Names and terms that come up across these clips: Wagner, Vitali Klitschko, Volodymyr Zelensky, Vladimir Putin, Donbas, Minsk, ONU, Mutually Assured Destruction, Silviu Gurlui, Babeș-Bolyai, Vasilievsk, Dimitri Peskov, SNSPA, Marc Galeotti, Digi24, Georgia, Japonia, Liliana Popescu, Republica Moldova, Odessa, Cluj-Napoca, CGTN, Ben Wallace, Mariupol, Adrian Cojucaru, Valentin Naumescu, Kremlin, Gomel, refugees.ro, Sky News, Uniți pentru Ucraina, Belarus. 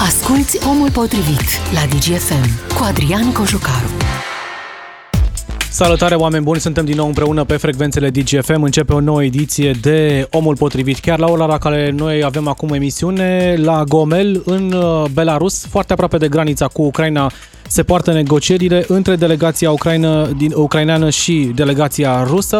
Asculți Omul Potrivit la DGFM cu Adrian Cojucaru. Salutare, oameni buni! Suntem din nou împreună pe frecvențele DGFM. Începe o nouă ediție de Omul Potrivit. Chiar la ora la care noi avem acum emisiune, la Gomel, în Belarus, foarte aproape de granița cu Ucraina, se poartă negocierile între delegația ucraineană și delegația rusă.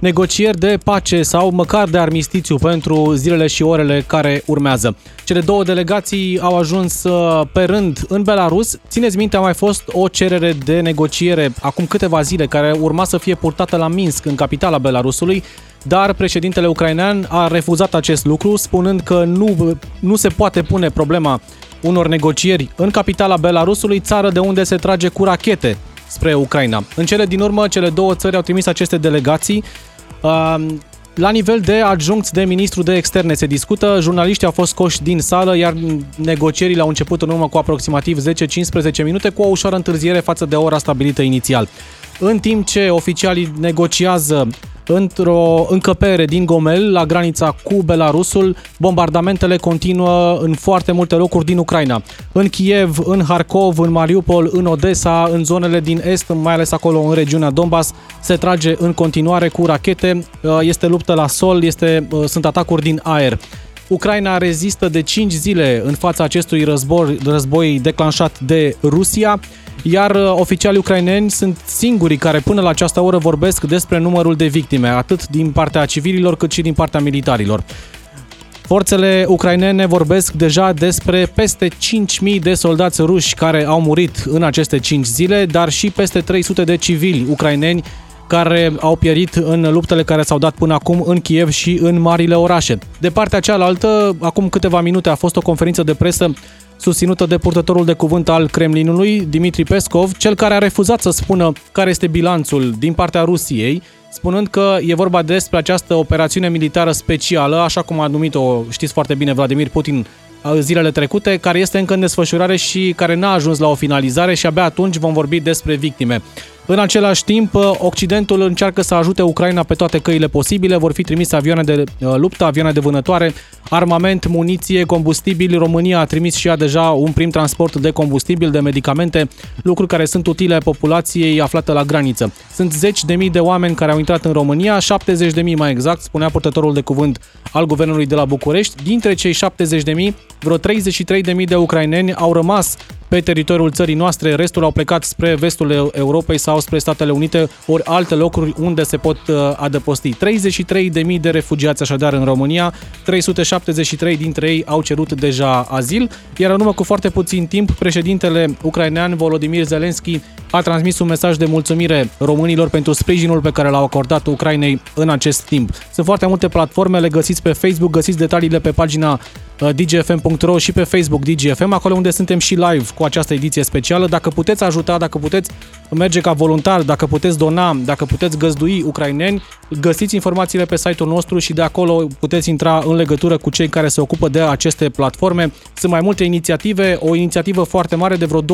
Negocieri de pace sau măcar de armistițiu pentru zilele și orele care urmează. Cele două delegații au ajuns pe rând în Belarus. Țineți minte, a mai fost o cerere de negociere acum câteva zile care urma să fie purtată la Minsk, în capitala Belarusului, dar președintele ucrainean a refuzat acest lucru, spunând că nu se poate pune problema unor negocieri în capitala Belarusului, țară de unde se trage cu rachete spre Ucraina. În cele din urmă, cele două țări au trimis aceste delegații. La nivel de adjuncți de ministru de externe se discută, jurnaliștii au fost scoși din sală, iar negocierile au început în urmă cu aproximativ 10-15 minute, cu o ușoară întârziere față de ora stabilită inițial. În timp ce oficialii negociază într-o încăpere din Gomel, la granița cu Belarusul, bombardamentele continuă în foarte multe locuri din Ucraina. În Kiev, în Harkov, în Mariupol, în Odessa, în zonele din est, mai ales acolo în regiunea Donbas, se trage în continuare cu rachete, este luptă la sol, sunt atacuri din aer. Ucraina rezistă de 5 zile în fața acestui război declanșat de Rusia, iar oficialii ucraineni sunt singurii care până la această oră vorbesc despre numărul de victime, atât din partea civililor cât și din partea militarilor. Forțele ucrainene vorbesc deja despre peste 5.000 de soldați ruși care au murit în aceste 5 zile, dar și peste 300 de civili ucraineni care au pierit în luptele care s-au dat până acum în Kiev și în marile orașe. De partea cealaltă, acum câteva minute a fost o conferință de presă susținută de purtătorul de cuvânt al Kremlinului, Dimitri Peskov, cel care a refuzat să spună care este bilanțul din partea Rusiei, spunând că e vorba despre această operațiune militară specială, așa cum a numit-o, știți foarte bine, Vladimir Putin zilele trecute, care este încă în desfășurare și care n-a ajuns la o finalizare și abia atunci vom vorbi despre victime. În același timp, Occidentul încearcă să ajute Ucraina pe toate căile posibile. Vor fi trimise avioane de luptă, avioane de vânătoare, armament, muniție, combustibili. România a trimis și ea deja un prim transport de combustibil, de medicamente, lucruri care sunt utile populației aflată la graniță. Sunt 10.000 de oameni care au intrat în România, 70.000 mai exact, spunea purtătorul de cuvânt al guvernului de la București. Dintre cei 70.000, vreo 33.000 de ucraineni au rămas pe teritoriul țării noastre, restul au plecat spre vestul Europei sau spre Statele Unite, ori alte locuri unde se pot adăposti. 33.000 de refugiați așadar în România, 373 dintre ei au cerut deja azil, iar în urmă cu foarte puțin timp, președintele ucrainean Volodymyr Zelensky a transmis un mesaj de mulțumire românilor pentru sprijinul pe care l-au acordat Ucrainei în acest timp. Sunt foarte multe platforme, le găsiți pe Facebook, găsiți detaliile pe pagina dgfm.ro și pe Facebook DGFM, acolo unde suntem și live cu această ediție specială. Dacă puteți ajuta, dacă puteți merge ca voluntar, dacă puteți dona, dacă puteți găzdui ucraineni, găsiți informațiile pe site-ul nostru și de acolo puteți intra în legătură cu cei care se ocupă de aceste platforme. Sunt mai multe inițiative, o inițiativă foarte mare de vreo 200.000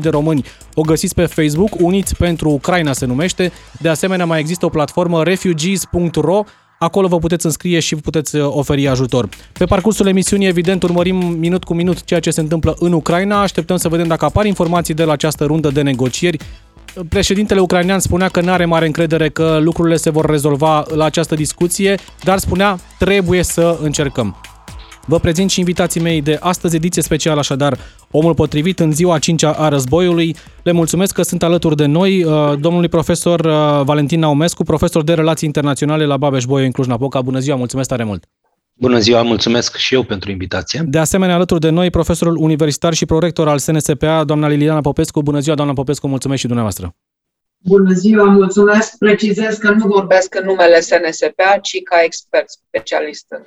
de români. O găsiți pe Facebook, Uniți pentru Ucraina se numește. De asemenea, mai există o platformă refugees.ro. Acolo vă puteți înscrie și puteți oferi ajutor. Pe parcursul emisiunii, evident, urmărim minut cu minut ceea ce se întâmplă în Ucraina. Așteptăm să vedem dacă apar informații de la această rundă de negocieri. Președintele ucrainean spunea că nu are mare încredere că lucrurile se vor rezolva la această discuție, dar spunea trebuie să încercăm. Vă prezint și invitații mei de astăzi, ediție specială așadar, Omul Potrivit în ziua 5-a a războiului. Le mulțumesc că sunt alături de noi domnului profesor Valentin Naumescu, profesor de relații internaționale la Babeș-Bolyai în Cluj-Napoca. Bună ziua, mulțumesc tare mult! Bună ziua, mulțumesc și eu pentru invitație. De asemenea, alături de noi, profesorul universitar și prorector al SNSPA, doamna Liliana Popescu. Bună ziua, doamna Popescu, mulțumesc și dumneavoastră! Bună ziua, mulțumesc! Precizez că nu vorbesc în numele SNSPA, ci ca expert specialist în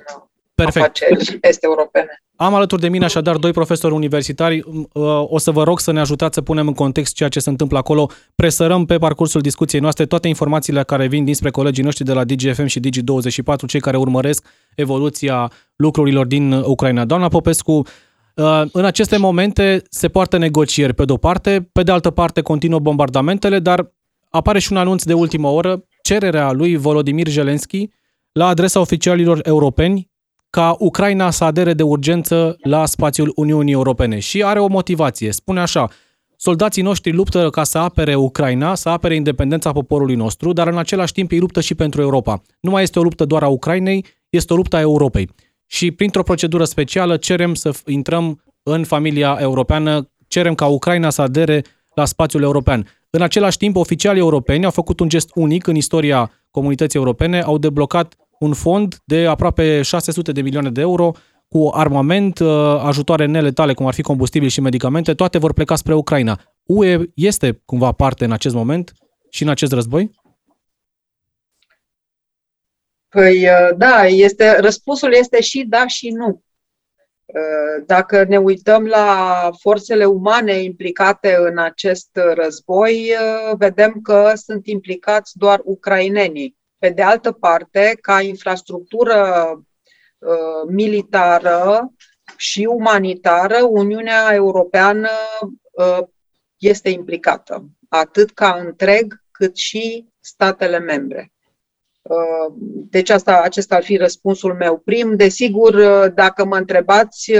afaceri peste europene. Am alături de mine așadar doi profesori universitari. O să vă rog să ne ajutați să punem în context ceea ce se întâmplă acolo. Presărăm pe parcursul discuției noastre toate informațiile care vin dinspre colegii noștri de la DGFM și Digi24, cei care urmăresc evoluția lucrurilor din Ucraina. Doamna Popescu, în aceste momente se poartă negocieri pe de-o parte, pe de altă parte continuă bombardamentele, dar apare și un anunț de ultimă oră, cererea lui Volodymyr Zelensky la adresa oficialilor europeni ca Ucraina să adere de urgență la spațiul Uniunii Europene. Și are o motivație. Spune așa: soldații noștri luptă ca să apere Ucraina, să apere independența poporului nostru, dar în același timp ei luptă și pentru Europa. Nu mai este o luptă doar a Ucrainei, este o luptă a Europei. Și printr-o procedură specială cerem să intrăm în familia europeană, cerem ca Ucraina să adere la spațiul european. În același timp, oficialii europeni au făcut un gest unic în istoria comunității europene, au deblocat un fond de aproape 600 de milioane de euro cu armament, ajutoare neletale, cum ar fi combustibil și medicamente, toate vor pleca spre Ucraina. UE este cumva parte în acest moment și în acest război? Păi da, răspunsul este și da și nu. Dacă ne uităm la forțele umane implicate în acest război, vedem că sunt implicați doar ucrainenii. Pe de altă parte, ca infrastructură militară și umanitară, Uniunea Europeană este implicată, atât ca întreg, cât și statele membre. Deci acesta ar fi răspunsul meu prim. Desigur, dacă mă întrebați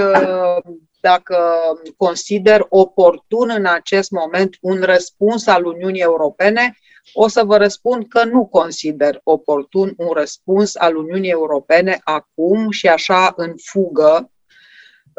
dacă consider oportun în acest moment un răspuns al Uniunii Europene, o să vă răspund că nu consider oportun un răspuns al Uniunii Europene acum și așa în fugă.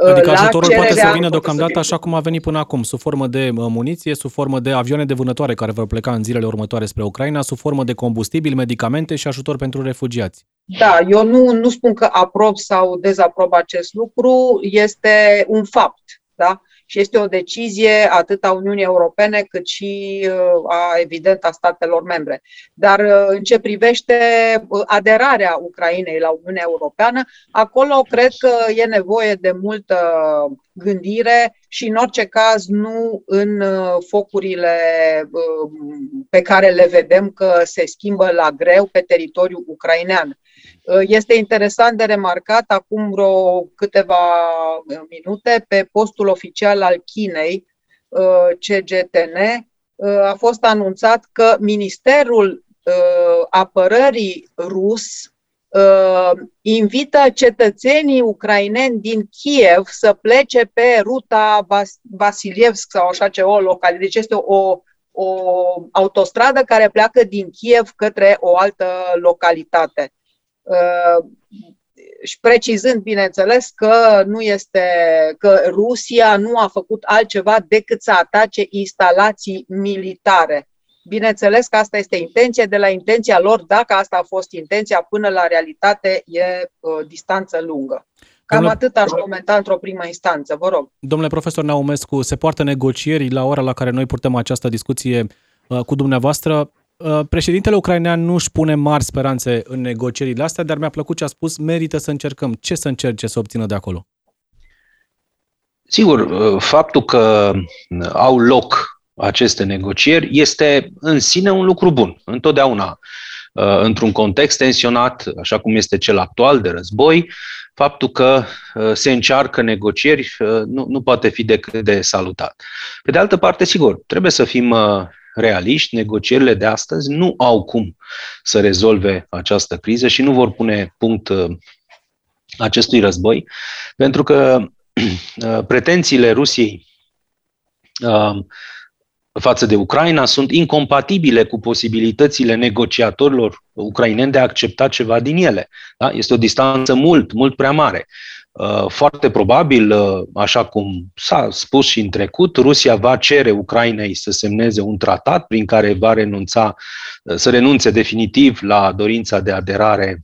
Adică ajutorul poate să vină deocamdată așa cum a venit până acum, sub formă de muniție, sub formă de avioane de vânătoare care vor pleca în zilele următoare spre Ucraina, sub formă de combustibil, medicamente și ajutor pentru refugiați. Da, eu nu spun că aprob sau dezaprob acest lucru, este un fapt, da? Și este o decizie atât a Uniunii Europene cât și evident a statelor membre. Dar în ce privește aderarea Ucrainei la Uniunea Europeană, acolo cred că e nevoie de multă gândire și în orice caz nu în focurile pe care le vedem că se schimbă la greu pe teritoriul ucrainean. Este interesant de remarcat acum vreo câteva minute pe postul oficial al Chinei, CGTN, a fost anunțat că Ministerul Apărării rus invită cetățenii ucraineni din Kiev să plece pe ruta Vasilievsk sau așa ceva local. Deci este o autostradă care pleacă din Kiev către o altă localitate. Și precizând, bineînțeles, că Rusia nu a făcut altceva decât să atace instalații militare. Bineînțeles că asta este intenție, de la intenția lor, dacă asta a fost intenția, până la realitate e distanță lungă. Cam atât aș comenta într-o primă instanță, vă rog. Domnule profesor Naumescu, se poartă negocieri la ora la care noi purtăm această discuție cu dumneavoastră. Președintele ucrainean nu își pune mari speranțe în negocierile astea, dar mi-a plăcut ce a spus, merită să încercăm. Ce să încerce să obțină de acolo? Sigur, faptul că au loc aceste negocieri este în sine un lucru bun. Întotdeauna, într-un context tensionat, așa cum este cel actual de război, faptul că se încearcă negocieri nu poate fi decât de salutat. Pe de altă parte, sigur, trebuie să fim realiști, negocierile de astăzi nu au cum să rezolve această criză și nu vor pune punct acestui război, pentru că pretențiile Rusiei față de Ucraina sunt incompatibile cu posibilitățile negociatorilor ucraineni de a accepta ceva din ele. Da? Este o distanță mult prea mare. Foarte probabil, așa cum s-a spus și în trecut, Rusia va cere Ucrainei să semneze un tratat prin care va renunțe definitiv la dorința de aderare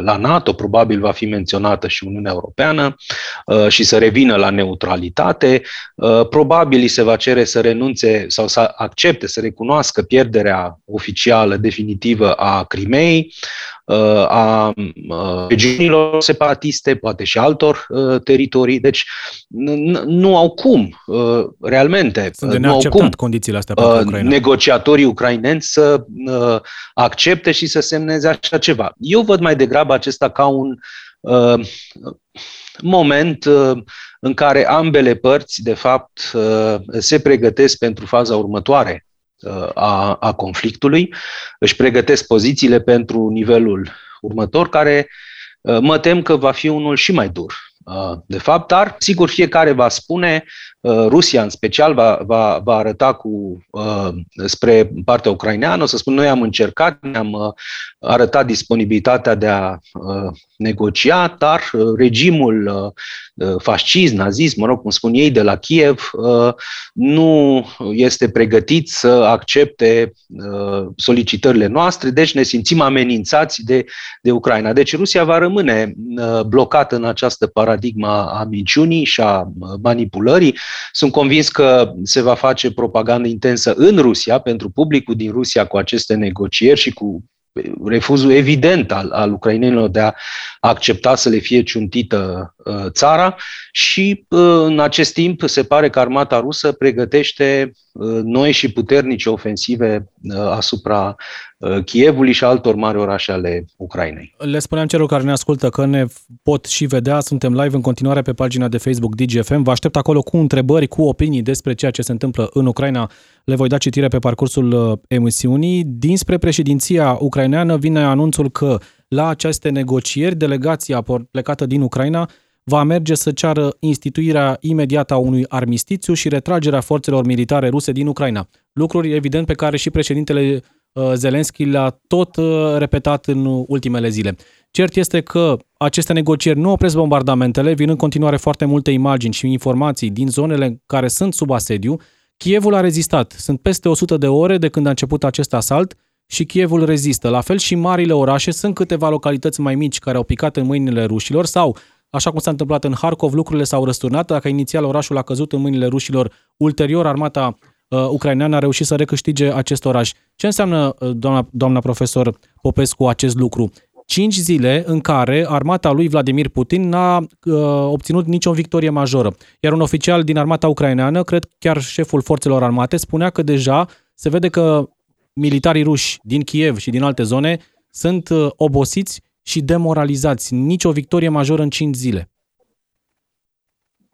la NATO, probabil va fi menționată și Uniunea Europeană, și să revină la neutralitate. Probabil se va cere să renunțe sau să accepte, să recunoască pierderea oficială definitivă a Crimeei, a regiunilor separatiste, poate și altor teritorii. Deci nu au cum, realmente, nu au cum condițiile astea pentru Ucraina. Negociatorii ucraineni să accepte și să semneze așa ceva. Eu văd mai degrabă acesta ca un moment în care ambele părți, de fapt, se pregătesc pentru faza următoare a conflictului, își pregătesc pozițiile pentru nivelul următor, care Mă tem că va fi unul și mai dur, de fapt, dar sigur fiecare va spune, Rusia în special va arăta spre partea ucraineană, o să spun, noi am încercat, ne-am arătat disponibilitatea de a negocia, dar regimul fascist, nazist, mă rog, cum spun ei, de la Kiev, nu este pregătit să accepte solicitările noastre, deci ne simțim amenințați de Ucraina. Deci Rusia va rămâne blocată în această paradigma a minciunii și a manipulării. Sunt convins că se va face propagandă intensă în Rusia, pentru publicul din Rusia, cu aceste negocieri și cu refuzul evident al ucrainenilor de a accepta să le fie ciuntită țara și în acest timp se pare că armata rusă pregătește noi și puternice ofensive asupra Kievului și altor mari orașe ale Ucrainei. Le spuneam celor care ne ascultă că ne pot și vedea, suntem live în continuare pe pagina de Facebook DGFM. Vă aștept acolo cu întrebări, cu opinii despre ceea ce se întâmplă în Ucraina. Le voi da citire pe parcursul emisiunii. Dinspre președinția ucraineană vine anunțul că la aceste negocieri, delegația plecată din Ucraina va merge să ceară instituirea imediată a unui armistițiu și retragerea forțelor militare ruse din Ucraina. Lucruri, evident, pe care și președintele Zelensky le-a tot repetat în ultimele zile. Cert este că aceste negocieri nu opresc bombardamentele, vin în continuare foarte multe imagini și informații din zonele care sunt sub asediu. Kievul a rezistat. Sunt peste 100 de ore de când a început acest asalt și Kievul rezistă. La fel și marile orașe, sunt câteva localități mai mici care au picat în mâinile rușilor sau, așa cum s-a întâmplat în Harkov, lucrurile s-au răsturnat. Dacă inițial orașul a căzut în mâinile rușilor, ulterior armata ucraineană a reușit să recâștige acest oraș. Ce înseamnă, doamna profesor Popescu, acest lucru? 5 zile în care armata lui Vladimir Putin n-a obținut nicio victorie majoră. Iar un oficial din armata ucraineană, cred chiar șeful forțelor armate, spunea că deja se vede că militarii ruși din Kiev și din alte zone sunt obosiți și demoralizați. Nici o victorie majoră în 5 zile.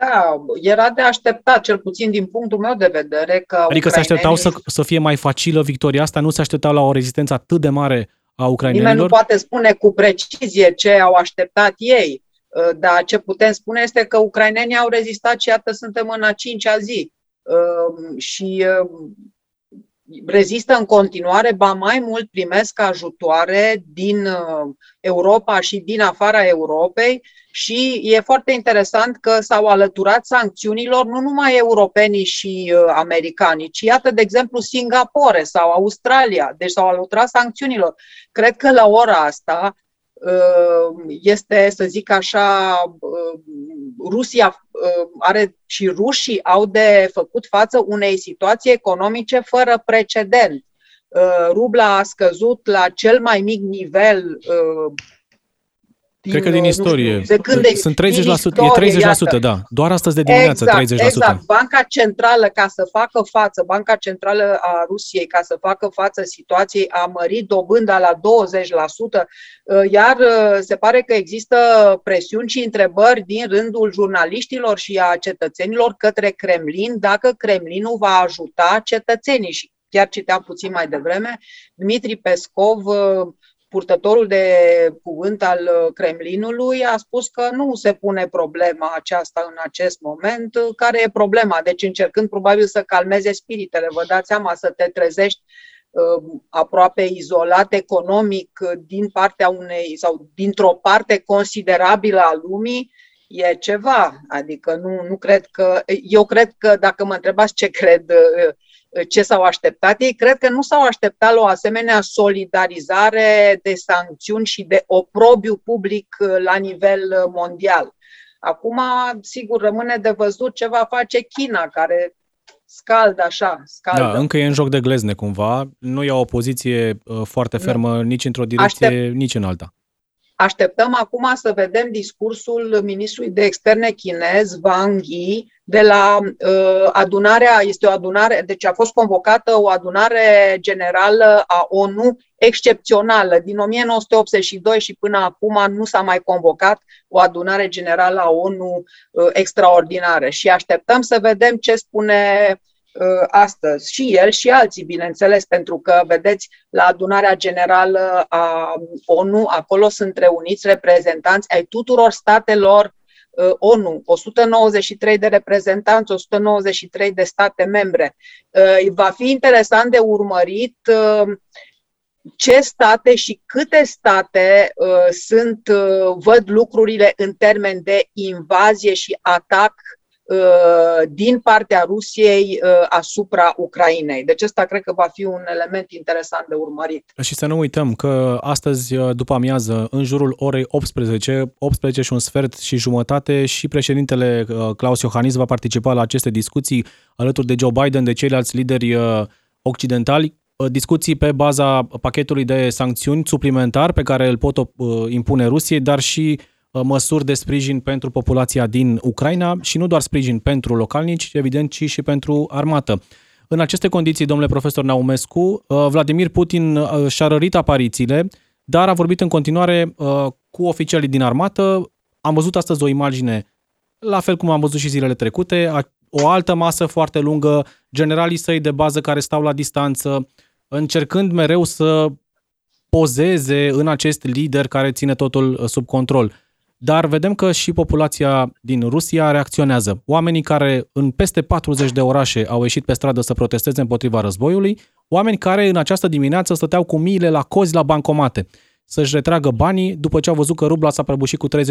Da, era de așteptat, cel puțin din punctul meu de vedere, că adică se așteptau să fie mai facilă victoria asta, nu se așteptau la o rezistență atât de mare a ucrainenilor. Nimeni nu poate spune cu precizie ce au așteptat ei, dar ce putem spune este că ucrainenii au rezistat și iată suntem în a 5-a zi și rezistă în continuare, ba mai mult primesc ajutoare din Europa și din afara Europei și e foarte interesant că s-au alăturat sancțiunilor nu numai europenii și americanii, ci iată, de exemplu, Singapore sau Australia, deci s-au alăturat sancțiunilor. Cred că la ora asta este, să zic așa, Rusia are și rușii au de făcut față unei situații economice fără precedent. Rubla a scăzut la cel mai mic nivel cred că din istorie. Sunt 30%, istorie, e 30%, da. Doar astăzi de dimineață, exact, 30%. Exact. Banca Centrală, ca să facă față, Banca Centrală a Rusiei, ca să facă față situației, a mărit dobânda la 20%, iar se pare că există presiuni și întrebări din rândul jurnaliștilor și a cetățenilor către Kremlin, dacă Kremlinul va ajuta cetățenii. Și chiar citeam puțin mai devreme, Dimitri Peskov, purtătorul de cuvânt al Kremlinului, a spus că nu se pune problema aceasta în acest moment. Care e problema? Deci încercând probabil să calmeze spiritele. Vă dați seama, să te trezești aproape izolat economic din partea unei sau dintr-o parte considerabilă a lumii, e ceva. Adică nu cred că... Eu cred că, dacă mă întrebați ce cred... ce s-au așteptat ei, cred că nu s-au așteptat la o asemenea solidarizare de sancțiuni și de oprobiu public la nivel mondial. Acum, sigur, rămâne de văzut ce va face China, care scaldă așa, scaldă. Da, încă e în joc de glezne cumva, nu ia o poziție foarte fermă nici într-o direcție, nici în alta. Așteptăm acum să vedem discursul ministrului de externe chinez, Wang Yi, de la adunarea, este o adunare, deci a fost convocată o adunare generală a ONU excepțională. Din 1982 și până acum nu s-a mai convocat o adunare generală a ONU extraordinară. Și așteptăm să vedem ce spune astăzi. Și el și alții, bineînțeles, pentru că, vedeți, la adunarea generală a ONU, acolo sunt reuniți reprezentanți ai tuturor statelor ONU, 193 de reprezentanți, 193 de state membre. Va fi interesant de urmărit ce state și câte state văd lucrurile în termen de invazie și atac din partea Rusiei asupra Ucrainei. Deci ăsta cred că va fi un element interesant de urmărit. Și să nu uităm că astăzi, după amiază, în jurul orei 18 și un sfert și jumătate, și președintele Klaus Iohannis va participa la aceste discuții alături de Joe Biden, de ceilalți lideri occidentali, discuții pe baza pachetului de sancțiuni suplimentar pe care îl pot impune Rusiei, dar și măsuri de sprijin pentru populația din Ucraina și nu doar sprijin pentru localnici, evident, ci și pentru armată. În aceste condiții, domnule profesor Naumescu, Vladimir Putin și-a rărit aparițiile, dar a vorbit în continuare cu oficialii din armată. Am văzut astăzi o imagine, la fel cum am văzut și zilele trecute, o altă masă foarte lungă, generalii săi de bază care stau la distanță, încercând mereu să pozeze în acest lider care ține totul sub control. Dar vedem că și populația din Rusia reacționează. Oamenii care în peste 40 de orașe au ieșit pe stradă să protesteze împotriva războiului, oameni care în această dimineață stăteau cu miile la cozi la bancomate să-și retragă banii după ce au văzut că rubla s-a prăbușit cu 30%,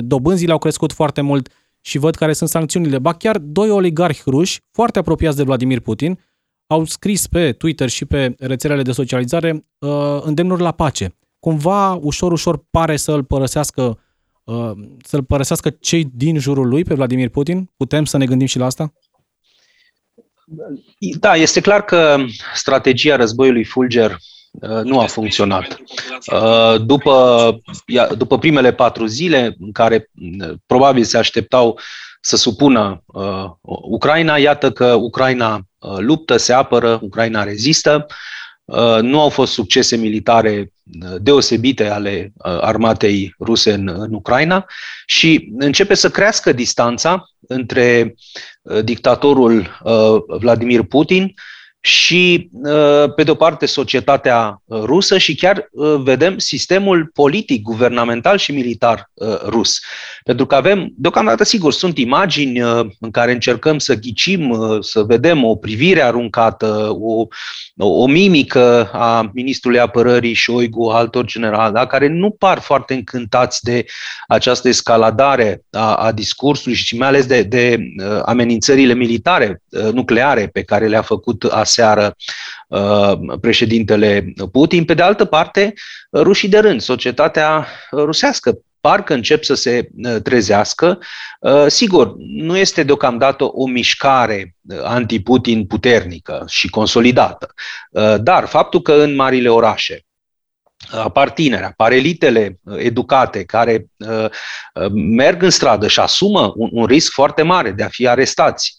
dobânzile au crescut foarte mult și văd care sunt sancțiunile. Ba chiar doi oligarhi ruși, foarte apropiați de Vladimir Putin, au scris pe Twitter și pe rețelele de socializare îndemnuri la pace. Cumva, ușor pare să-l părăsească cei din jurul lui pe Vladimir Putin? Putem să ne gândim și la asta? Da, este clar că strategia războiului fulger nu a funcționat. După primele 4 zile, în care probabil se așteptau să supună Ucraina, iată că Ucraina luptă, se apără, Ucraina rezistă. Nu au fost succese militare deosebite ale armatei ruse în Ucraina și începe să crească distanța între dictatorul Vladimir Putin și, pe de-o parte, societatea rusă și chiar vedem sistemul politic, guvernamental și militar rus. Pentru că avem, deocamdată, sigur, sunt imagini în care încercăm să ghicim, să vedem o privire aruncată, o mimică a ministrului apărării Șoigu, altor generali, da, care nu par foarte încântați de această escaladare a discursului și mai ales de amenințările militare, nucleare, pe care le-a făcut aseară președintele Putin. Pe de altă parte, rușii de rând, societatea rusească, parcă încep să se trezească. Sigur, nu este deocamdată o mișcare anti-Putin puternică și consolidată, dar faptul că în marile orașe apar tineri, apar elitele educate care merg în stradă și asumă un risc foarte mare de a fi arestați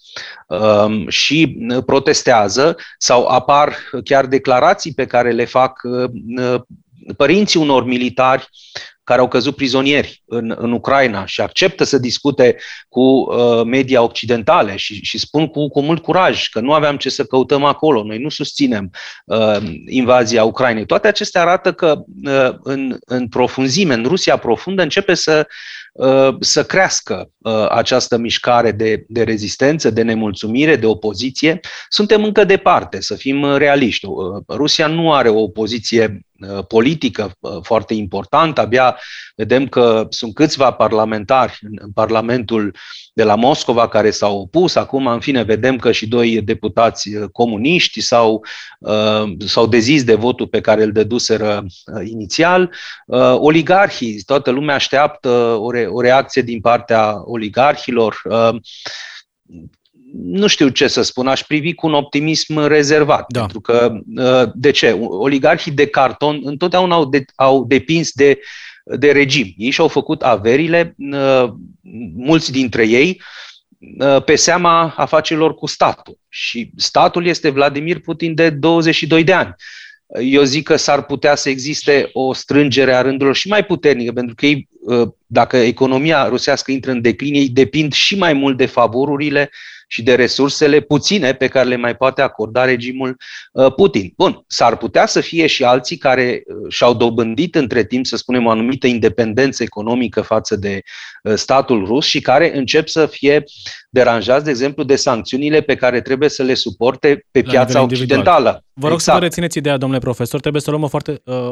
și protestează, sau apar chiar declarații pe care le fac părinții unor militari care au căzut prizonieri în Ucraina și acceptă să discute cu media occidentale și spun cu mult curaj că nu aveam ce să căutăm acolo, noi nu susținem invazia Ucrainei. Toate acestea arată că în profunzime, în Rusia profundă, începe să crească această mișcare de rezistență, de nemulțumire, de opoziție. Suntem încă departe, să fim realiști. Rusia nu are o opoziție politică foarte importantă. Abia vedem că sunt câțiva parlamentari în Parlamentul de la Moscova care s-au opus. Acum, în fine, vedem că și 2 deputați comuniști s-au dezis de votul pe care îl dăduseră inițial. Oligarhii, toată lumea așteaptă o reacție din partea oligarhilor. Nu știu ce să spun, aș privi cu un optimism rezervat, da. Pentru că, de ce? Oligarhii de carton întotdeauna au depins de regim. Ei și-au făcut averile, mulți dintre ei, pe seama afacerilor cu statul. Și statul este Vladimir Putin de 22 de ani. Eu zic că s-ar putea să existe o strângere a rândurilor și mai puternică, pentru că ei dacă economia rusească intră în declin, ei depind și mai mult de favorurile și de resursele puține pe care le mai poate acorda regimul Putin. Bun, s-ar putea să fie și alții care și-au dobândit între timp, să spunem, o anumită independență economică față de statul rus și care încep să fie deranjați, de exemplu, de sancțiunile pe care trebuie să le suporte pe piața occidentală. Vă rog să vă rețineți ideea, domnule profesor, trebuie să luăm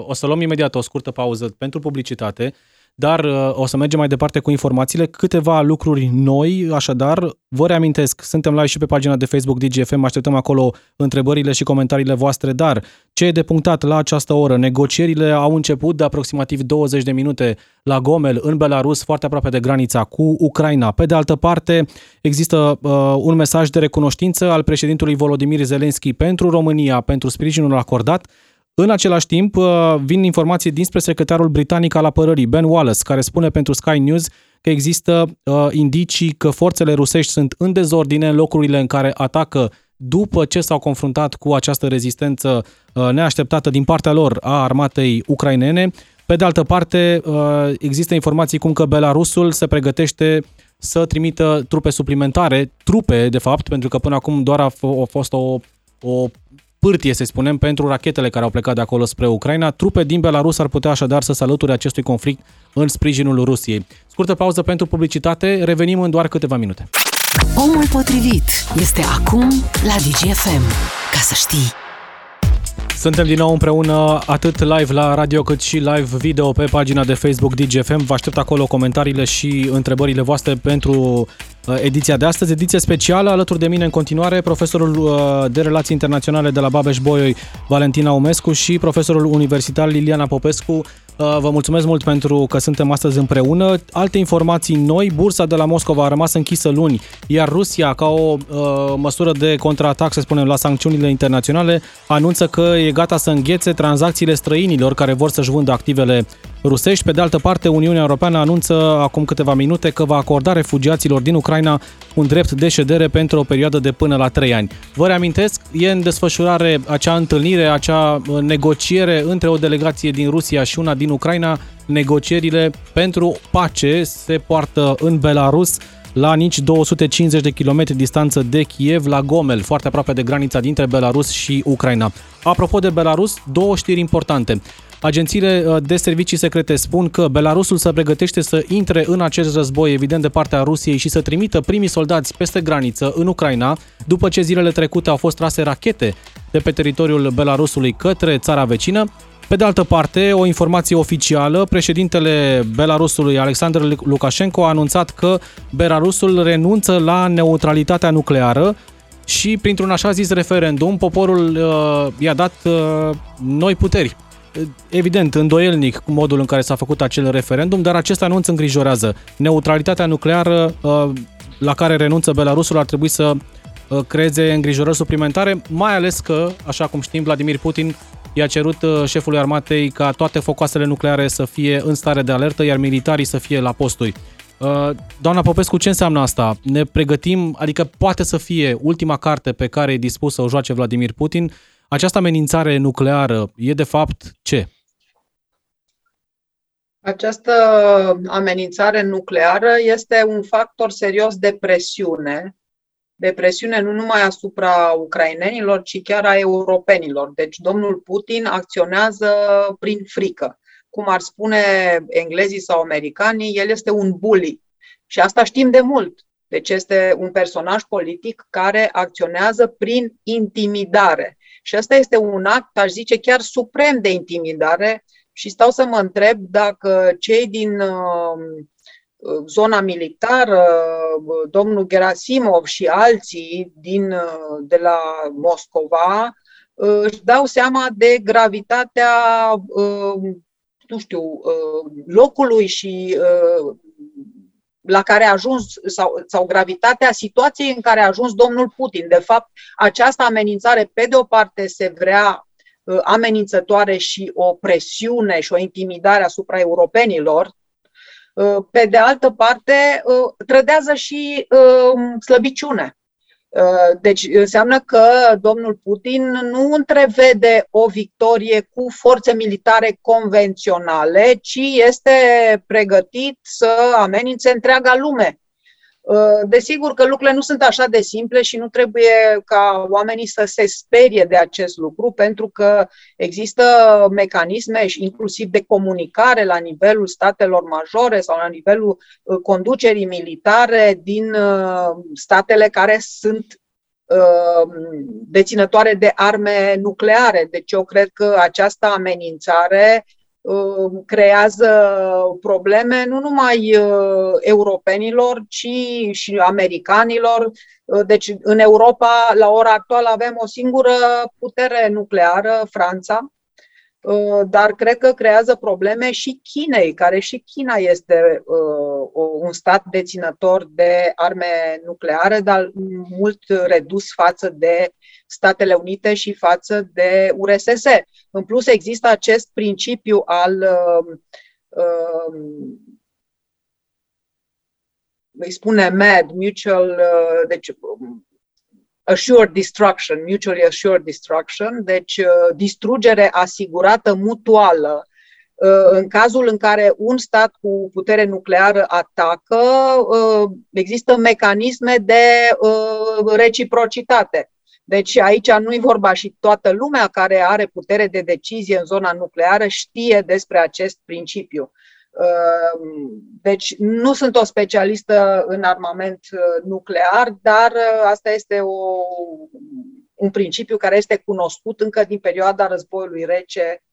o să luăm imediat o scurtă pauză pentru publicitate. Dar o să mergem mai departe cu informațiile. Câteva lucruri noi, așadar, vă reamintesc, suntem live și pe pagina de Facebook DGFM, așteptăm acolo întrebările și comentariile voastre, dar ce e de punctat la această oră? Negocierile au început de aproximativ 20 de minute la Gomel, în Belarus, foarte aproape de granița cu Ucraina. Pe de altă parte, există un mesaj de recunoștință al președintelui Volodymyr Zelensky pentru România, pentru sprijinul acordat. În același timp, vin informații dinspre secretarul britanic al apărării, Ben Wallace, care spune pentru Sky News că există indicii că forțele rusești sunt în dezordine în locurile în care atacă după ce s-au confruntat cu această rezistență neașteptată din partea lor a armatei ucrainene. Pe de altă parte, există informații cum că Belarusul se pregătește să trimită trupe suplimentare, pentru că până acum doar a fost o pârtie, să spunem, pentru rachetele care au plecat de acolo spre Ucraina. Trupe din Belarus ar putea așadar să se alăture acestui conflict în sprijinul Rusiei. Scurtă pauză pentru publicitate, revenim în doar câteva minute. Omul potrivit este acum la DGFM. Ca să știi! Suntem din nou împreună atât live la radio cât și live video pe pagina de Facebook DGFM. Vă aștept acolo comentariile și întrebările voastre pentru ediția de astăzi, ediție specială. Alături de mine în continuare profesorul de relații internaționale de la Babeș-Bolyai, Valentin Naumescu, și profesorul universitar Liliana Popescu. Vă mulțumesc mult pentru că suntem astăzi împreună. Alte informații noi, bursa de la Moscova a rămas închisă luni, iar Rusia, ca o măsură de contraatac, să spunem, la sancțiunile internaționale, anunță că e gata să înghețe tranzacțiile străinilor care vor să-și vândă activele rusești. Pe de altă parte, Uniunea Europeană anunță acum câteva minute că va acorda refugiaților din Ucraina un drept de ședere pentru o perioadă de până la 3 ani. Vă reamintesc, e în desfășurare acea întâlnire, acea negociere între o delegație din Rusia și una din Ucraina. Negocierile pentru pace se poartă în Belarus, la nici 250 de kilometri distanță de Kiev, la Gomel, foarte aproape de granița dintre Belarus și Ucraina. Apropo de Belarus, două știri importante. Agențiile de servicii secrete spun că Belarusul se pregătește să intre în acest război, evident, de partea Rusiei și să trimită primii soldați peste graniță în Ucraina, după ce zilele trecute au fost trase rachete de pe teritoriul Belarusului către țara vecină. Pe de altă parte, o informație oficială, președintele Belarusului Alexander Lukashenko a anunțat că Belarusul renunță la neutralitatea nucleară și, printr-un așa zis referendum, poporul i-a dat noi puteri. Evident, îndoielnic modul în care s-a făcut acel referendum, dar acest anunț îngrijorează. Neutralitatea nucleară la care renunță Belarusul ar trebui să creeze îngrijorări suplimentare, mai ales că, așa cum știm, Vladimir Putin i-a cerut șefului armatei ca toate focoasele nucleare să fie în stare de alertă, iar militarii să fie la posturi. Doamna Popescu, ce înseamnă asta? Ne pregătim, adică poate să fie ultima carte pe care e dispus să o joace Vladimir Putin. Această amenințare nucleară e de fapt ce? Această amenințare nucleară este un factor serios de presiune. De presiune nu numai asupra ucrainenilor, ci chiar a europenilor. Deci domnul Putin acționează prin frică. Cum ar spune englezii sau americanii, el este un bully. Și asta știm de mult. Deci este un personaj politic care acționează prin intimidare. Și asta este un act, aș zice, chiar suprem de intimidare și stau să mă întreb dacă cei din zona militară, domnul Gerasimov și alții de la Moscova, își dau seama de gravitatea, nu știu, locului și la care a ajuns, sau gravitatea situației în care a ajuns domnul Putin. De fapt, această amenințare, pe de o parte, se vrea amenințătoare și o presiune și o intimidare asupra europenilor, pe de altă parte, trădează și slăbiciune. Deci înseamnă că domnul Putin nu întrevede o victorie cu forțe militare convenționale, ci este pregătit să amenințe întreaga lume. Desigur că lucrurile nu sunt așa de simple și nu trebuie ca oamenii să se sperie de acest lucru, pentru că există mecanisme inclusiv de comunicare la nivelul statelor majore sau la nivelul conducerii militare din statele care sunt deținătoare de arme nucleare. Deci eu cred că această amenințare creează probleme nu numai europenilor, ci și americanilor. Deci în Europa, la ora actuală, avem o singură putere nucleară, Franța, dar cred că creează probleme și Chinei, care și China este un stat deținător de arme nucleare, dar mult redus față de Statele Unite și față de URSS. În plus, există acest principiu al, îi spune MAD, Mutual, deci Assured Destruction, Mutually Assured Destruction, deci distrugere asigurată mutuală. În cazul în care un stat cu putere nucleară atacă, există mecanisme de reciprocitate. Deci aici nu-i vorba și toată lumea care are putere de decizie în zona nucleară știe despre acest principiu. Deci nu sunt o specialistă în armament nuclear, dar asta este un principiu care este cunoscut încă din perioada Războiului Rece,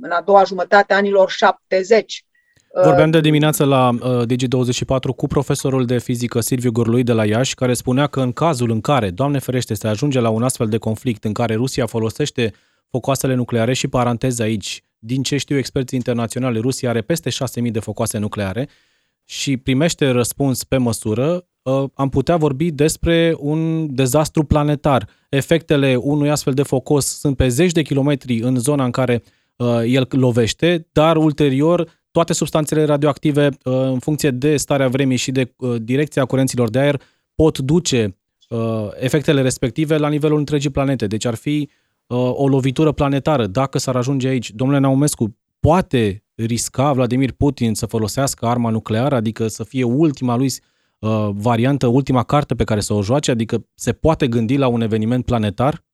în a doua jumătate a anilor 70. Vorbeam de dimineață la Digi24 cu profesorul de fizică Silviu Gurlui de la Iași, care spunea că în cazul în care, Doamne ferește, se ajunge la un astfel de conflict în care Rusia folosește focoasele nucleare, și paranteză aici, din ce știu experții internaționale, Rusia are peste 6.000 de focoase nucleare și primește răspuns pe măsură, am putea vorbi despre un dezastru planetar. Efectele unui astfel de focos sunt pe zeci de kilometri în zona în care el lovește, dar ulterior toate substanțele radioactive, în funcție de starea vremii și de direcția curenților de aer, pot duce efectele respective la nivelul întregii planete. Deci ar fi o lovitură planetară. Dacă s-ar ajunge aici, domnule Naumescu, poate risca Vladimir Putin să folosească arma nucleară, adică să fie ultima lui variantă, ultima carte pe care să o joace, adică se poate gândi la un eveniment planetar?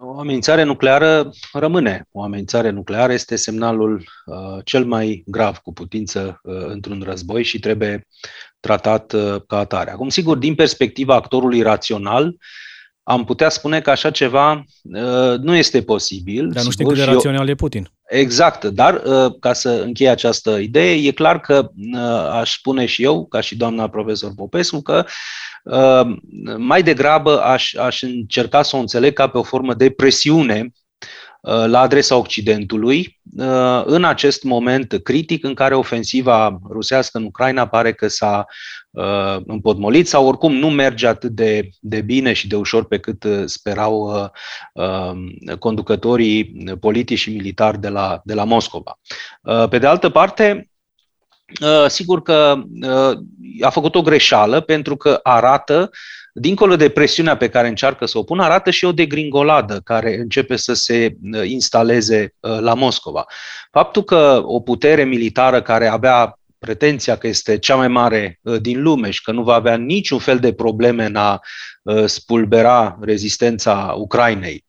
O amenințare nucleară rămâne. O amenințare nucleară este semnalul cel mai grav cu putință într-un război și trebuie tratat ca atare. Acum, sigur, din perspectiva actorului rațional, am putea spune că așa ceva nu este posibil. Dar nu știu cât de rațional e Putin. Exact, dar ca să închei această idee, e clar că aș spune și eu, ca și doamna profesor Popescu, că mai degrabă aș încerca să o înțeleg ca pe o formă de presiune la adresa Occidentului, în acest moment critic în care ofensiva rusească în Ucraina pare că s-a împotmolit sau oricum nu merge atât de bine și de ușor pe cât sperau conducătorii politici și militari de la Moscova. Pe de altă parte, sigur că a făcut o greșeală pentru că arată, dincolo de presiunea pe care încearcă să o pună, arată și o degringoladă care începe să se instaleze la Moscova. Faptul că o putere militară care avea pretenția că este cea mai mare din lume și că nu va avea niciun fel de probleme în a spulbera rezistența Ucrainei,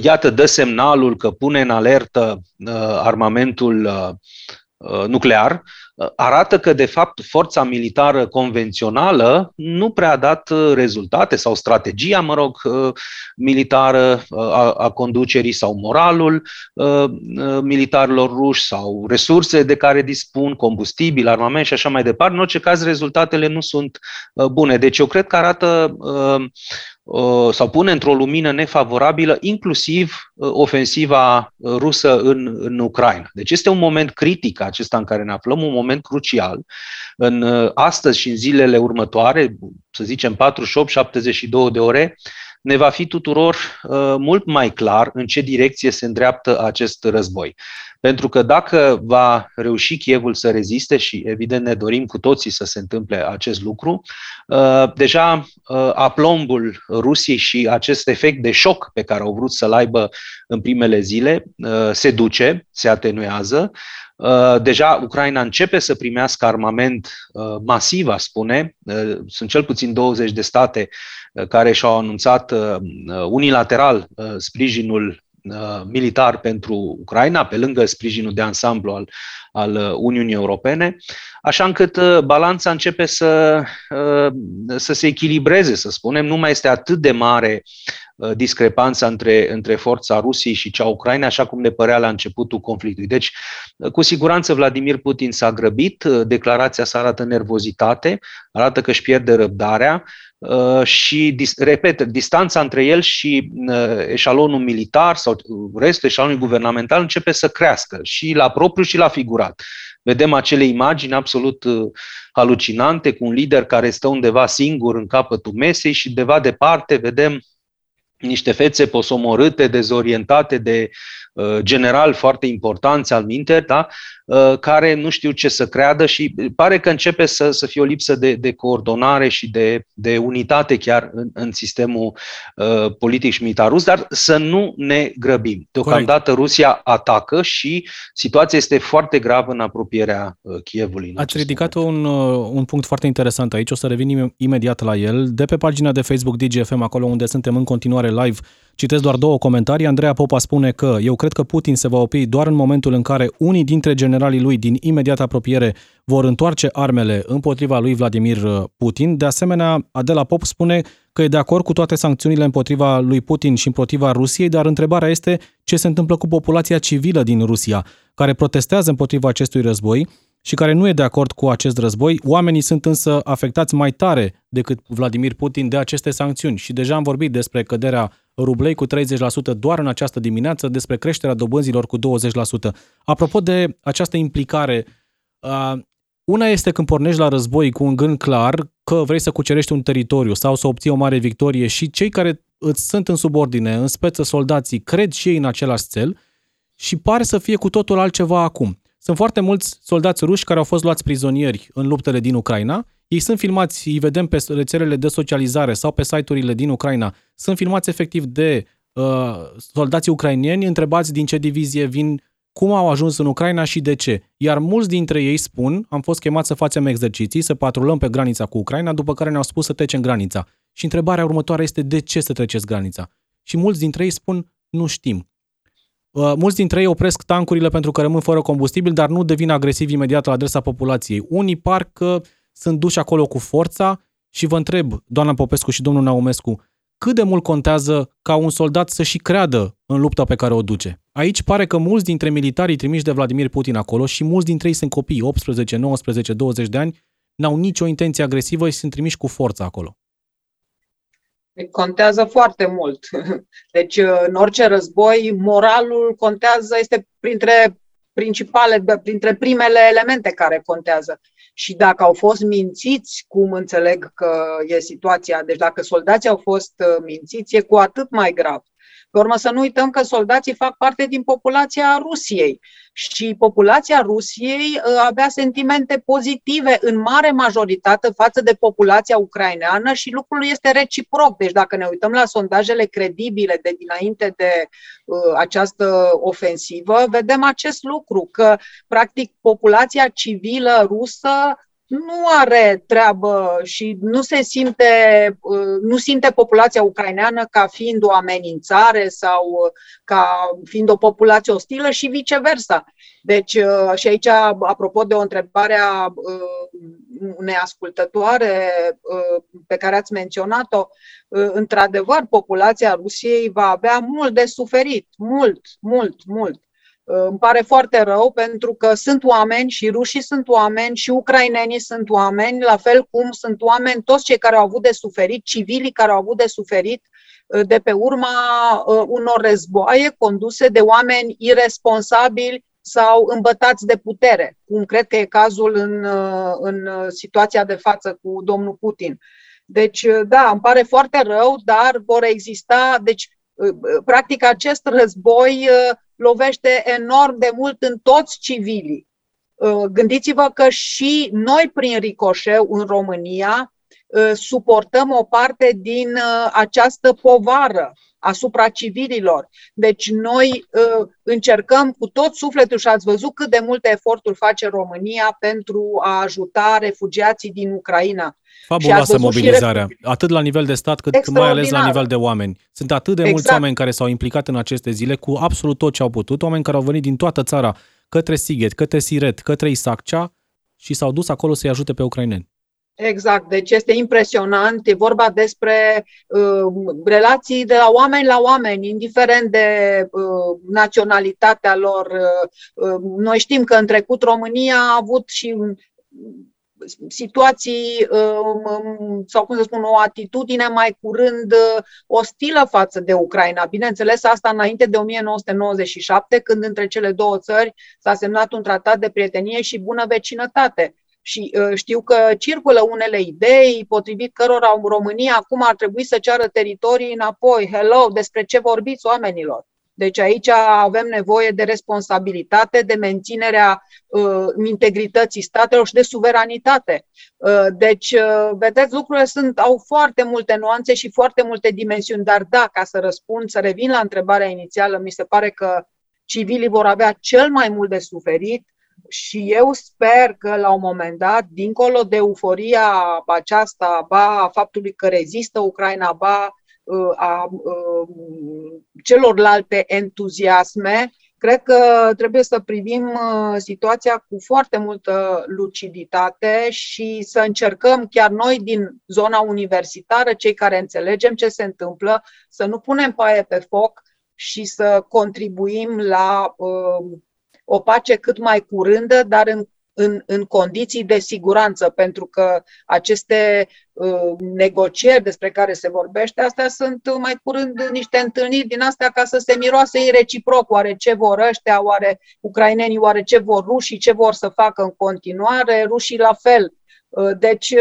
iată, dă semnalul că pune în alertă armamentul nuclear, arată că, de fapt, forța militară convențională nu prea a dat rezultate sau strategia, militară a conducerii sau moralul militarilor ruși sau resurse de care dispun, combustibil, armament și așa mai departe. În orice caz, rezultatele nu sunt bune. Deci eu cred că arată sau pune într-o lumină nefavorabilă inclusiv ofensiva rusă în Ucraina. Deci este un moment critic acesta în care ne aflăm, un moment crucial. Astăzi și în zilele următoare, să zicem 48-72 de ore, ne va fi tuturor mult mai clar în ce direcție se îndreaptă acest război. Pentru că dacă va reuși Kievul să reziste, și evident ne dorim cu toții să se întâmple acest lucru, deja aplombul Rusiei și acest efect de șoc pe care au vrut să-l aibă în primele zile se duce, se atenuează. Deja Ucraina începe să primească armament masiv, aș spune. Sunt cel puțin 20 de state care și-au anunțat unilateral sprijinul militar pentru Ucraina, pe lângă sprijinul de ansamblu al Uniunii Europene, așa încât balanța începe să se echilibreze, să spunem. Nu mai este atât de mare discrepanța între forța Rusiei și cea Ucrainei, așa cum ne părea la începutul conflictului. Deci, cu siguranță, Vladimir Putin s-a grăbit, declarația sa arată nervozitate, arată că își pierde răbdarea și, repet, distanța între el și eșalonul militar sau restul eșalonului guvernamental începe să crească, și la propriu și la figurat. Vedem acele imagini absolut halucinante cu un lider care stă undeva singur în capătul mesei și undeva departe vedem niște fețe posomorâte, dezorientate de generali foarte importanți alminteri, da? Care nu știu ce să creadă și pare că începe să fie o lipsă de coordonare și de unitate chiar în sistemul politic și militar rus, dar să nu ne grăbim. Deocamdată Rusia atacă și situația este foarte gravă în apropierea Kievului. Ați ridicat un punct foarte interesant aici, o să revin imediat la el. De pe pagina de Facebook DGFM, acolo unde suntem în continuare live, citesc doar două comentarii. Andreea Popa spune că eu cred că Putin se va opri doar în momentul în care unii dintre generalii lui din imediată apropiere vor întoarce armele împotriva lui Vladimir Putin. De asemenea, Adela Pop spune că e de acord cu toate sancțiunile împotriva lui Putin și împotriva Rusiei, dar întrebarea este ce se întâmplă cu populația civilă din Rusia, care protestează împotriva acestui război și care nu e de acord cu acest război. Oamenii sunt însă afectați mai tare decât Vladimir Putin de aceste sancțiuni. Și deja am vorbit despre căderea rublei cu 30% doar în această dimineață, despre creșterea dobânzilor cu 20%. Apropo de această implicare, una este când pornești la război cu un gând clar că vrei să cucerești un teritoriu sau să obții o mare victorie și cei care îți sunt în subordine, în speță soldații, cred și ei în același cel și pare să fie cu totul altceva acum. Sunt foarte mulți soldați ruși care au fost luați prizonieri în luptele din Ucraina. Ei sunt filmați, îi vedem pe rețelele de socializare sau pe site-urile din Ucraina. Sunt filmați efectiv de soldații ucraineni, întrebați din ce divizie vin, cum au ajuns în Ucraina și de ce. Iar mulți dintre ei spun, am fost chemați să facem exerciții, să patrulăm pe granița cu Ucraina, după care ne-au spus să trecem granița. Și întrebarea următoare este, de ce să treceți granița? Și mulți dintre ei spun, nu știm. Mulți dintre ei opresc tancurile pentru că rămân fără combustibil, dar nu devin agresivi imediat la adresa populației. Unii par că sunt duși acolo cu forța și vă întreb, doamna Popescu și domnul Naumescu, cât de mult contează ca un soldat să și creadă în lupta pe care o duce? Aici pare că mulți dintre militarii trimiși de Vladimir Putin acolo, și mulți dintre ei sunt copii, 18, 19, 20 de ani, n-au nicio intenție agresivă și sunt trimiși cu forța acolo. Contează foarte mult. Deci, în orice război, moralul contează, este printre primele elemente care contează. Și dacă au fost mințiți, cum înțeleg că e situația, deci dacă soldații au fost mințiți, e cu atât mai grav. Pe urmă, să nu uităm că soldații fac parte din populația Rusiei și populația Rusiei avea sentimente pozitive în mare majoritate față de populația ucraineană și lucrul este reciproc. Deci dacă ne uităm la sondajele credibile de dinainte de această ofensivă, vedem acest lucru, că practic populația civilă rusă nu are treabă și nu simte populația ucraineană ca fiind o amenințare sau ca fiind o populație ostilă și viceversa. Deci, și aici, apropo de o întrebare a unei ascultătoare pe care ați menționat-o, într-adevăr, populația Rusiei va avea mult de suferit, mult. Îmi pare foarte rău pentru că sunt oameni și rușii sunt oameni și ucrainenii sunt oameni, la fel cum sunt oameni toți cei care au avut de suferit, civilii care au avut de suferit de pe urma unor războaie conduse de oameni irresponsabili sau îmbătați de putere, cum cred că e cazul în situația de față cu domnul Putin. Deci, da, îmi pare foarte rău, dar vor exista, deci, practic, acest război lovește enorm de mult în toți civilii. Gândiți-vă că și noi, prin ricoșeu, în România, suportăm o parte din această povară asupra civililor. Deci noi încercăm cu tot sufletul și ați văzut cât de multe eforturi face România pentru a ajuta refugiații din Ucraina. Fabuloasă mobilizarea, atât la nivel de stat cât mai ales la nivel de oameni. Sunt atât de mulți oameni care s-au implicat în aceste zile cu absolut tot ce au putut, oameni care au venit din toată țara către Sighet, către Siret, către Isaccea și s-au dus acolo să-i ajute pe ucraineni. Exact, deci este impresionant, e vorba despre relații de la oameni la oameni, indiferent de naționalitatea lor. Noi știm că în trecut România a avut și situații sau cum să spun, o atitudine mai curând ostilă față de Ucraina. Bineînțeles, asta înainte de 1997, când între cele două țări s-a semnat un tratat de prietenie și bună vecinătate. Și știu că circulă unele idei potrivit cărora România acum ar trebui să ceară teritorii înapoi. Hello, despre ce vorbiți, oamenilor? Deci aici avem nevoie de responsabilitate, de menținerea integrității statelor și de suveranitate. Deci, vedeți, lucrurile au foarte multe nuanțe și foarte multe dimensiuni, dar da, ca să răspund, să revin la întrebarea inițială, mi se pare că civilii vor avea cel mai mult de suferit. Și eu sper că la un moment dat, dincolo de euforia aceasta, ba a faptului că rezistă Ucraina, ba a celorlalte entuziasme, cred că trebuie să privim situația cu foarte multă luciditate și să încercăm chiar noi din zona universitară, cei care înțelegem ce se întâmplă, să nu punem paie pe foc și să contribuim la o pace cât mai curândă, dar în condiții de siguranță, pentru că aceste negocieri despre care se vorbește, astea sunt mai curând niște întâlniri din astea ca să se miroase ei reciproc. Oare ce vor ăștia, oare ucrainenii, oare ce vor rușii, ce vor să facă în continuare, rușii la fel. Deci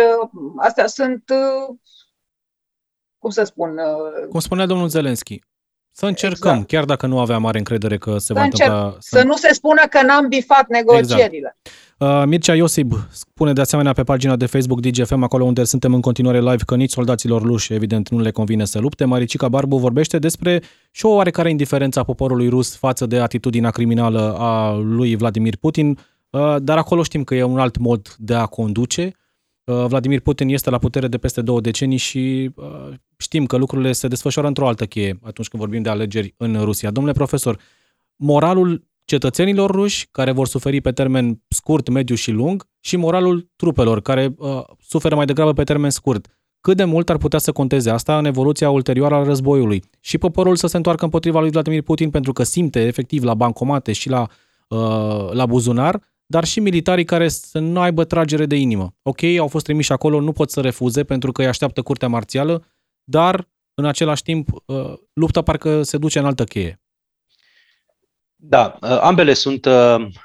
astea sunt, cum să spun... Cum spunea domnul Zelensky. Să încercăm, exact. Chiar dacă nu avea mare încredere că se va întâmpla... Să nu se spună că n-am bifat negocierile. Exact. Mircea Iosib spune de asemenea pe pagina de Facebook DGFM, acolo unde suntem în continuare live, că nici soldaților ruși, evident, nu le convine să lupte. Maricica Barbu vorbește despre și o oarecare indiferență a poporului rus față de atitudinea criminală a lui Vladimir Putin, dar acolo știm că e un alt mod de a conduce. Vladimir Putin este la putere de peste 2 decenii și știm că lucrurile se desfășoară într-o altă cheie atunci când vorbim de alegeri în Rusia. Domnule profesor, moralul cetățenilor ruși, care vor suferi pe termen scurt, mediu și lung, și moralul trupelor, care suferă mai degrabă pe termen scurt. Cât de mult ar putea să conteze asta în evoluția ulterioară a războiului? Și poporul să se întoarcă împotriva lui Vladimir Putin pentru că simte efectiv la bancomate și la buzunar, dar și militarii care să nu aibă tragere de inimă. Ok, au fost trimiși acolo, nu pot să refuze pentru că îi așteaptă curtea marțială, dar în același timp lupta parcă se duce în altă cheie. Da, ambele sunt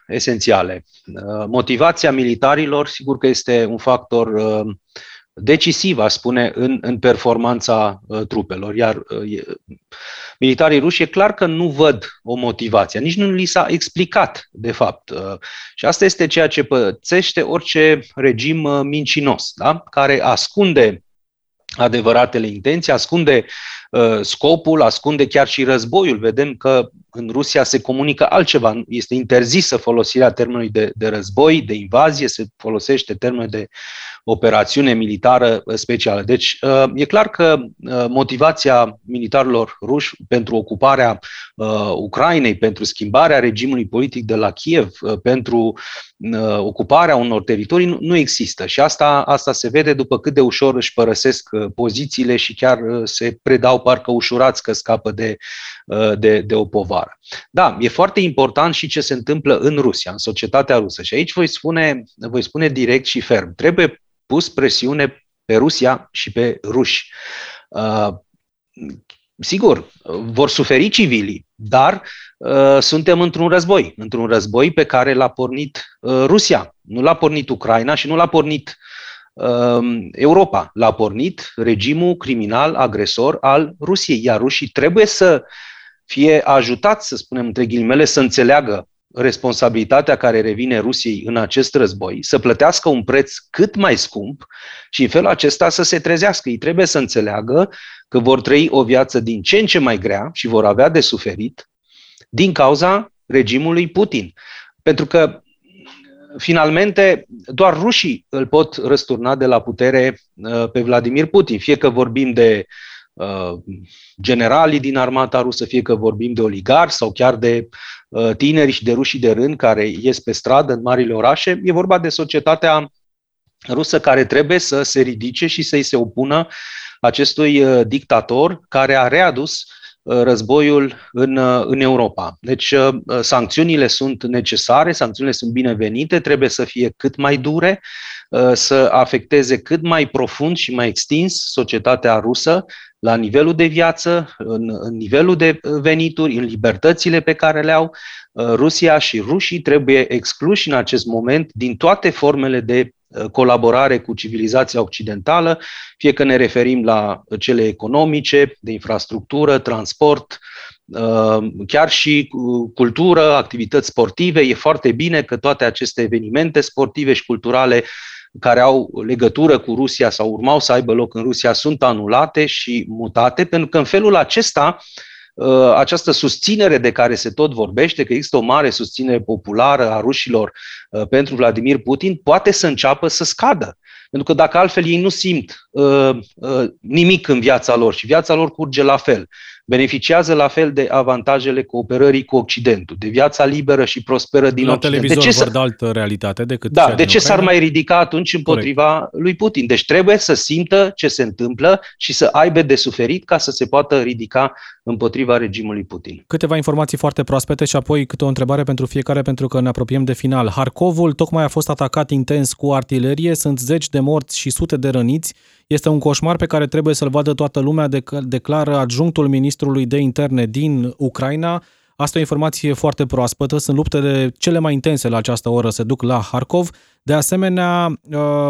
esențiale. Motivația militarilor, sigur că este un factor decisiv, aș spune, în performanța trupelor. Iar militarii ruși e clar că nu văd o motivație, nici nu li s-a explicat, de fapt. Și asta este ceea ce pățește orice regim mincinos, da? Care ascunde adevăratele intenții, ascunde scopul, ascunde chiar și războiul. Vedem că în Rusia se comunică altceva, este interzisă folosirea termenului de război, de invazie, se folosește termenul de operațiune militară specială. Deci e clar că motivația militarilor ruși pentru ocuparea Ucrainei, pentru schimbarea regimului politic de la Kiev, pentru ocuparea unor teritorii nu există și asta se vede după cât de ușor își părăsesc pozițiile și chiar se predau parcă ușurați că scapă de o povară. Da, e foarte important și ce se întâmplă în Rusia, în societatea rusă și aici voi spune direct și ferm, trebuie pus presiune pe Rusia și pe ruși. Sigur, vor suferi civilii, dar suntem într-un război pe care l-a pornit Rusia, nu l-a pornit Ucraina și nu l-a pornit Europa l-a pornit regimul criminal agresor al Rusiei, iar rușii trebuie să fie ajutați, să spunem între ghilimele, să înțeleagă responsabilitatea care revine Rusiei în acest război, să plătească un preț cât mai scump și în felul acesta să se trezească. Ei trebuie să înțeleagă că vor trăi o viață din ce în ce mai grea și vor avea de suferit din cauza regimului Putin. Pentru că, finalmente, doar rușii îl pot răsturna de la putere pe Vladimir Putin, fie că vorbim de generalii din armata rusă, fie că vorbim de oligari sau chiar de tineri și de rușii de rând care ies pe stradă în marile orașe. E vorba de societatea rusă care trebuie să se ridice și să-i se opună acestui dictator care a readus războiul în Europa. Deci sancțiunile sunt necesare, sancțiunile sunt binevenite, trebuie să fie cât mai dure, să afecteze cât mai profund și mai extins societatea rusă la nivelul de viață, în nivelul de venituri, în libertățile pe care le au. Rusia și rușii trebuie excluși în acest moment din toate formele de colaborare cu civilizația occidentală, fie că ne referim la cele economice, de infrastructură, transport, chiar și cultură, activități sportive. E foarte bine că toate aceste evenimente sportive și culturale care au legătură cu Rusia sau urmau să aibă loc în Rusia sunt anulate și mutate, pentru că în felul acesta această susținere de care se tot vorbește, că există o mare susținere populară a rușilor pentru Vladimir Putin, poate să înceapă să scadă. Pentru că dacă altfel ei nu simt nimic în viața lor și viața lor curge la fel, beneficiază la fel de avantajele cooperării cu Occidentul, de viața liberă și prosperă din Occident. La televizor vor da altă realitate decât cea din Ucraina. Da, de ce s-ar mai ridica atunci împotriva lui Putin? Deci trebuie să simtă ce se întâmplă și să aibă de suferit ca să se poată ridica împotriva regimului Putin. Câteva informații foarte proaspete și apoi câte o întrebare pentru fiecare, pentru că ne apropiem de final. Harkovul tocmai a fost atacat intens cu artilerie, sunt zeci de morți și sute de răniți. Este un coșmar pe care trebuie să-l vadă toată lumea, declară adjunctul ministrului de interne din Ucraina. Asta e o informație foarte proaspătă. Sunt luptele cele mai intense la această oră, se duc la Harkov. De asemenea,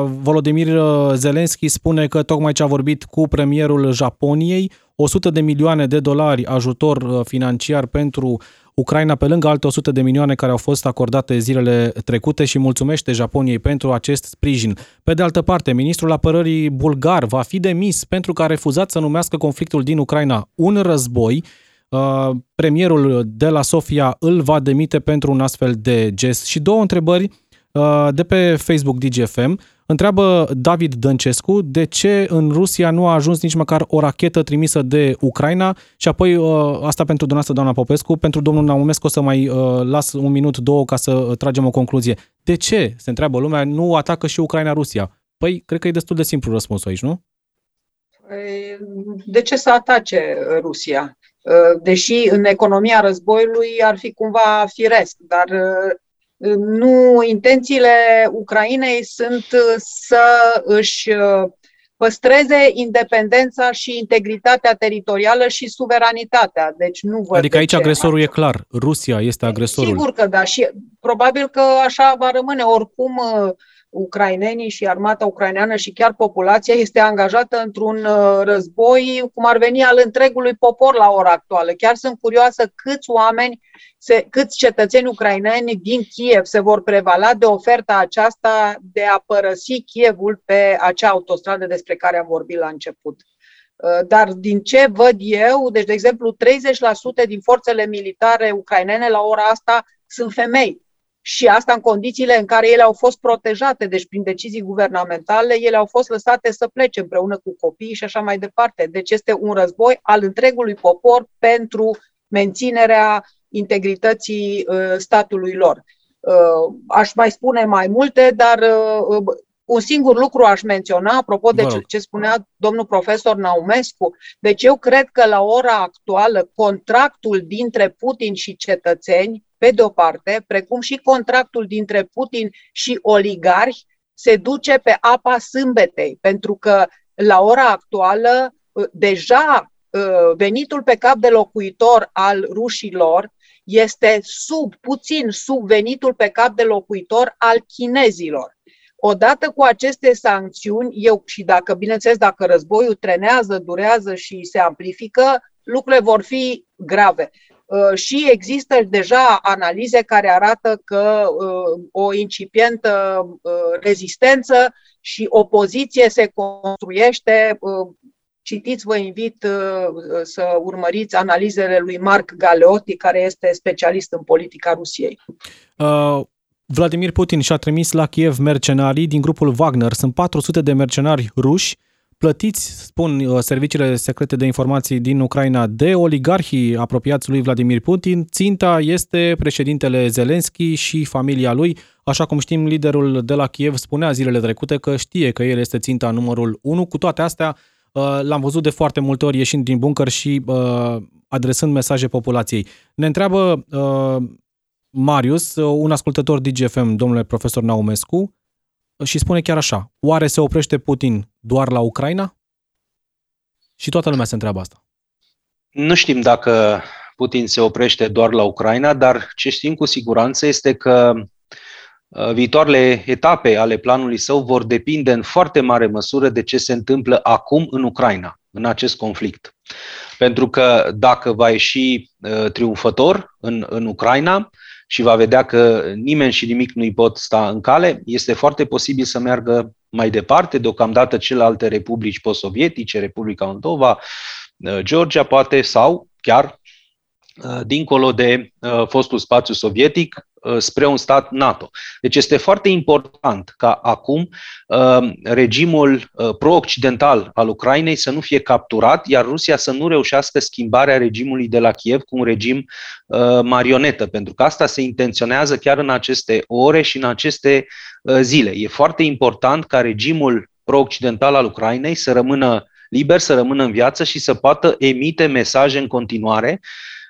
Volodymyr Zelensky spune că tocmai ce a vorbit cu premierul Japoniei, 100 de milioane de dolari ajutor financiar pentru Ucraina, pe lângă alte 100 de milioane care au fost acordate zilele trecute, și mulțumește Japoniei pentru acest sprijin. Pe de altă parte, ministrul apărării bulgar va fi demis pentru că a refuzat să numească conflictul din Ucraina un război. Premierul de la Sofia îl va demite pentru un astfel de gest. Și două întrebări de pe Facebook DGFM. Întreabă David Dăncescu de ce în Rusia nu a ajuns nici măcar o rachetă trimisă de Ucraina, și apoi asta pentru dumneavoastră, doamna Popescu, pentru domnul Naumescu o să mai las un minut, două, ca să tragem o concluzie. De ce, se întreabă lumea, nu atacă și Ucraina Rusia? Păi, cred că e destul de simplu răspunsul aici, nu? De ce să atace Rusia? Deși în economia războiului ar fi cumva firesc, dar nu, intențiile Ucrainei sunt să își păstreze independența și integritatea teritorială și suveranitatea. Deci nu văd. Adică aici agresorul e clar. Rusia este agresorul. Sigur că da. Și probabil că așa va rămâne. Oricum, ucrainenii și armata ucraineană și chiar populația este angajată într-un război, cum ar veni, al întregului popor la ora actuală. Chiar sunt curioasă câți cetățeni ucraineni din Kiev se vor prevala de oferta aceasta de a părăsi Kievul pe acea autostradă despre care am vorbit la început. Dar din ce văd eu, deci de exemplu 30% din forțele militare ucrainene la ora asta sunt femei. Și asta în condițiile în care ele au fost protejate, deci prin decizii guvernamentale, ele au fost lăsate să plece împreună cu copiii și așa mai departe. Deci este un război al întregului popor pentru menținerea integrității statului lor. Aș mai spune mai multe, dar un singur lucru aș menționa, apropo de ce spunea domnul profesor Naumescu. Deci eu cred că la ora actuală contractul dintre Putin și cetățeni, pe de o parte, precum și contractul dintre Putin și oligarhi, se duce pe apa sâmbetei, pentru că la ora actuală deja venitul pe cap de locuitor al rușilor este puțin sub venitul pe cap de locuitor al chinezilor. Odată cu aceste sancțiuni, dacă războiul trenează, durează și se amplifică, lucrurile vor fi grave. Și există deja analize care arată că o incipientă rezistență și opoziție se construiește. Citiți, vă invit să urmăriți analizele lui Marc Galeotti, care este specialist în politica Rusiei. Vladimir Putin și-a trimis la Kiev mercenarii din grupul Wagner. Sunt 400 de mercenari ruși plătiți, spun serviciile secrete de informații din Ucraina, de oligarhii apropiați lui Vladimir Putin. Ținta este președintele Zelensky și familia lui. Așa cum știm, liderul de la Kiev spunea zilele trecute că știe că el este ținta numărul 1. Cu toate astea, l-am văzut de foarte multe ori ieșind din bunker și adresând mesaje populației. Ne întreabă Marius, un ascultător DGFM, domnule profesor Naumescu, și spune chiar așa: oare se oprește Putin doar la Ucraina? Și toată lumea se întreabă asta. Nu știm dacă Putin se oprește doar la Ucraina, dar ce știm cu siguranță este că viitoarele etape ale planului său vor depinde în foarte mare măsură de ce se întâmplă acum în Ucraina, în acest conflict. Pentru că dacă va ieși triumfător în Ucraina și va vedea că nimeni și nimic nu-i pot sta în cale, este foarte posibil să meargă mai departe. Deocamdată celelalte republici post-sovietice, Republica Moldova, Georgia poate, sau chiar dincolo de fostul spațiu sovietic, spre un stat NATO. Deci este foarte important ca acum regimul pro-occidental al Ucrainei să nu fie capturat, iar Rusia să nu reușească schimbarea regimului de la Kiev cu un regim marionetă, pentru că asta se intenționează chiar în aceste ore și în aceste zile. E foarte important ca regimul pro-occidental al Ucrainei să rămână liber, să rămână în viață și să poată emite mesaje în continuare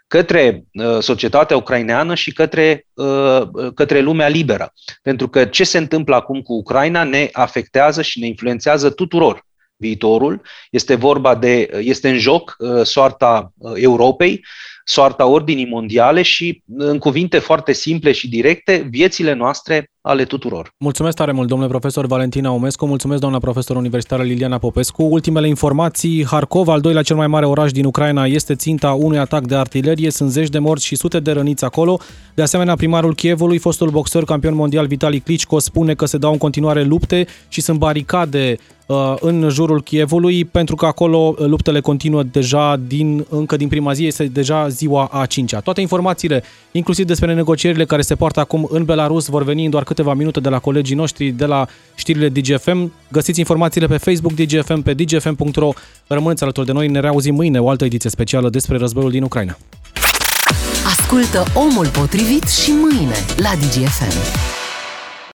către societatea ucraineană și către lumea liberă. Pentru că ce se întâmplă acum cu Ucraina ne afectează și ne influențează tuturor viitorul. Este în joc soarta Europei, soarta ordinii mondiale și, în cuvinte foarte simple și directe, viețile noastre ale tuturor. Mulțumesc tare mult, domnule profesor Valentin Naumescu, mulțumesc doamna profesor universitară Liliana Popescu. Ultimele informații: Harkov, al doilea cel mai mare oraș din Ucraina, este ținta unui atac de artilerie, sunt zeci de morți și sute de răniți acolo. De asemenea, primarul Kievului, fostul boxer campion mondial Vitali Klitschko, spune că se dau în continuare lupte și sunt baricade în jurul Kievului, pentru că acolo luptele continuă deja încă din prima zi, este deja ziua a 5-a. Toate informațiile, inclusiv despre negocierile care se poartă acum în Belarus, vor veni în doar câteva minute de la colegii noștri de la știrile DGFM. Găsiți informațiile pe Facebook DGFM, pe dgfm.ro. Rămâneți alături de noi, ne reauzim mâine, o altă ediție specială despre războiul din Ucraina. Ascultă Omul Potrivit și mâine la DGFM.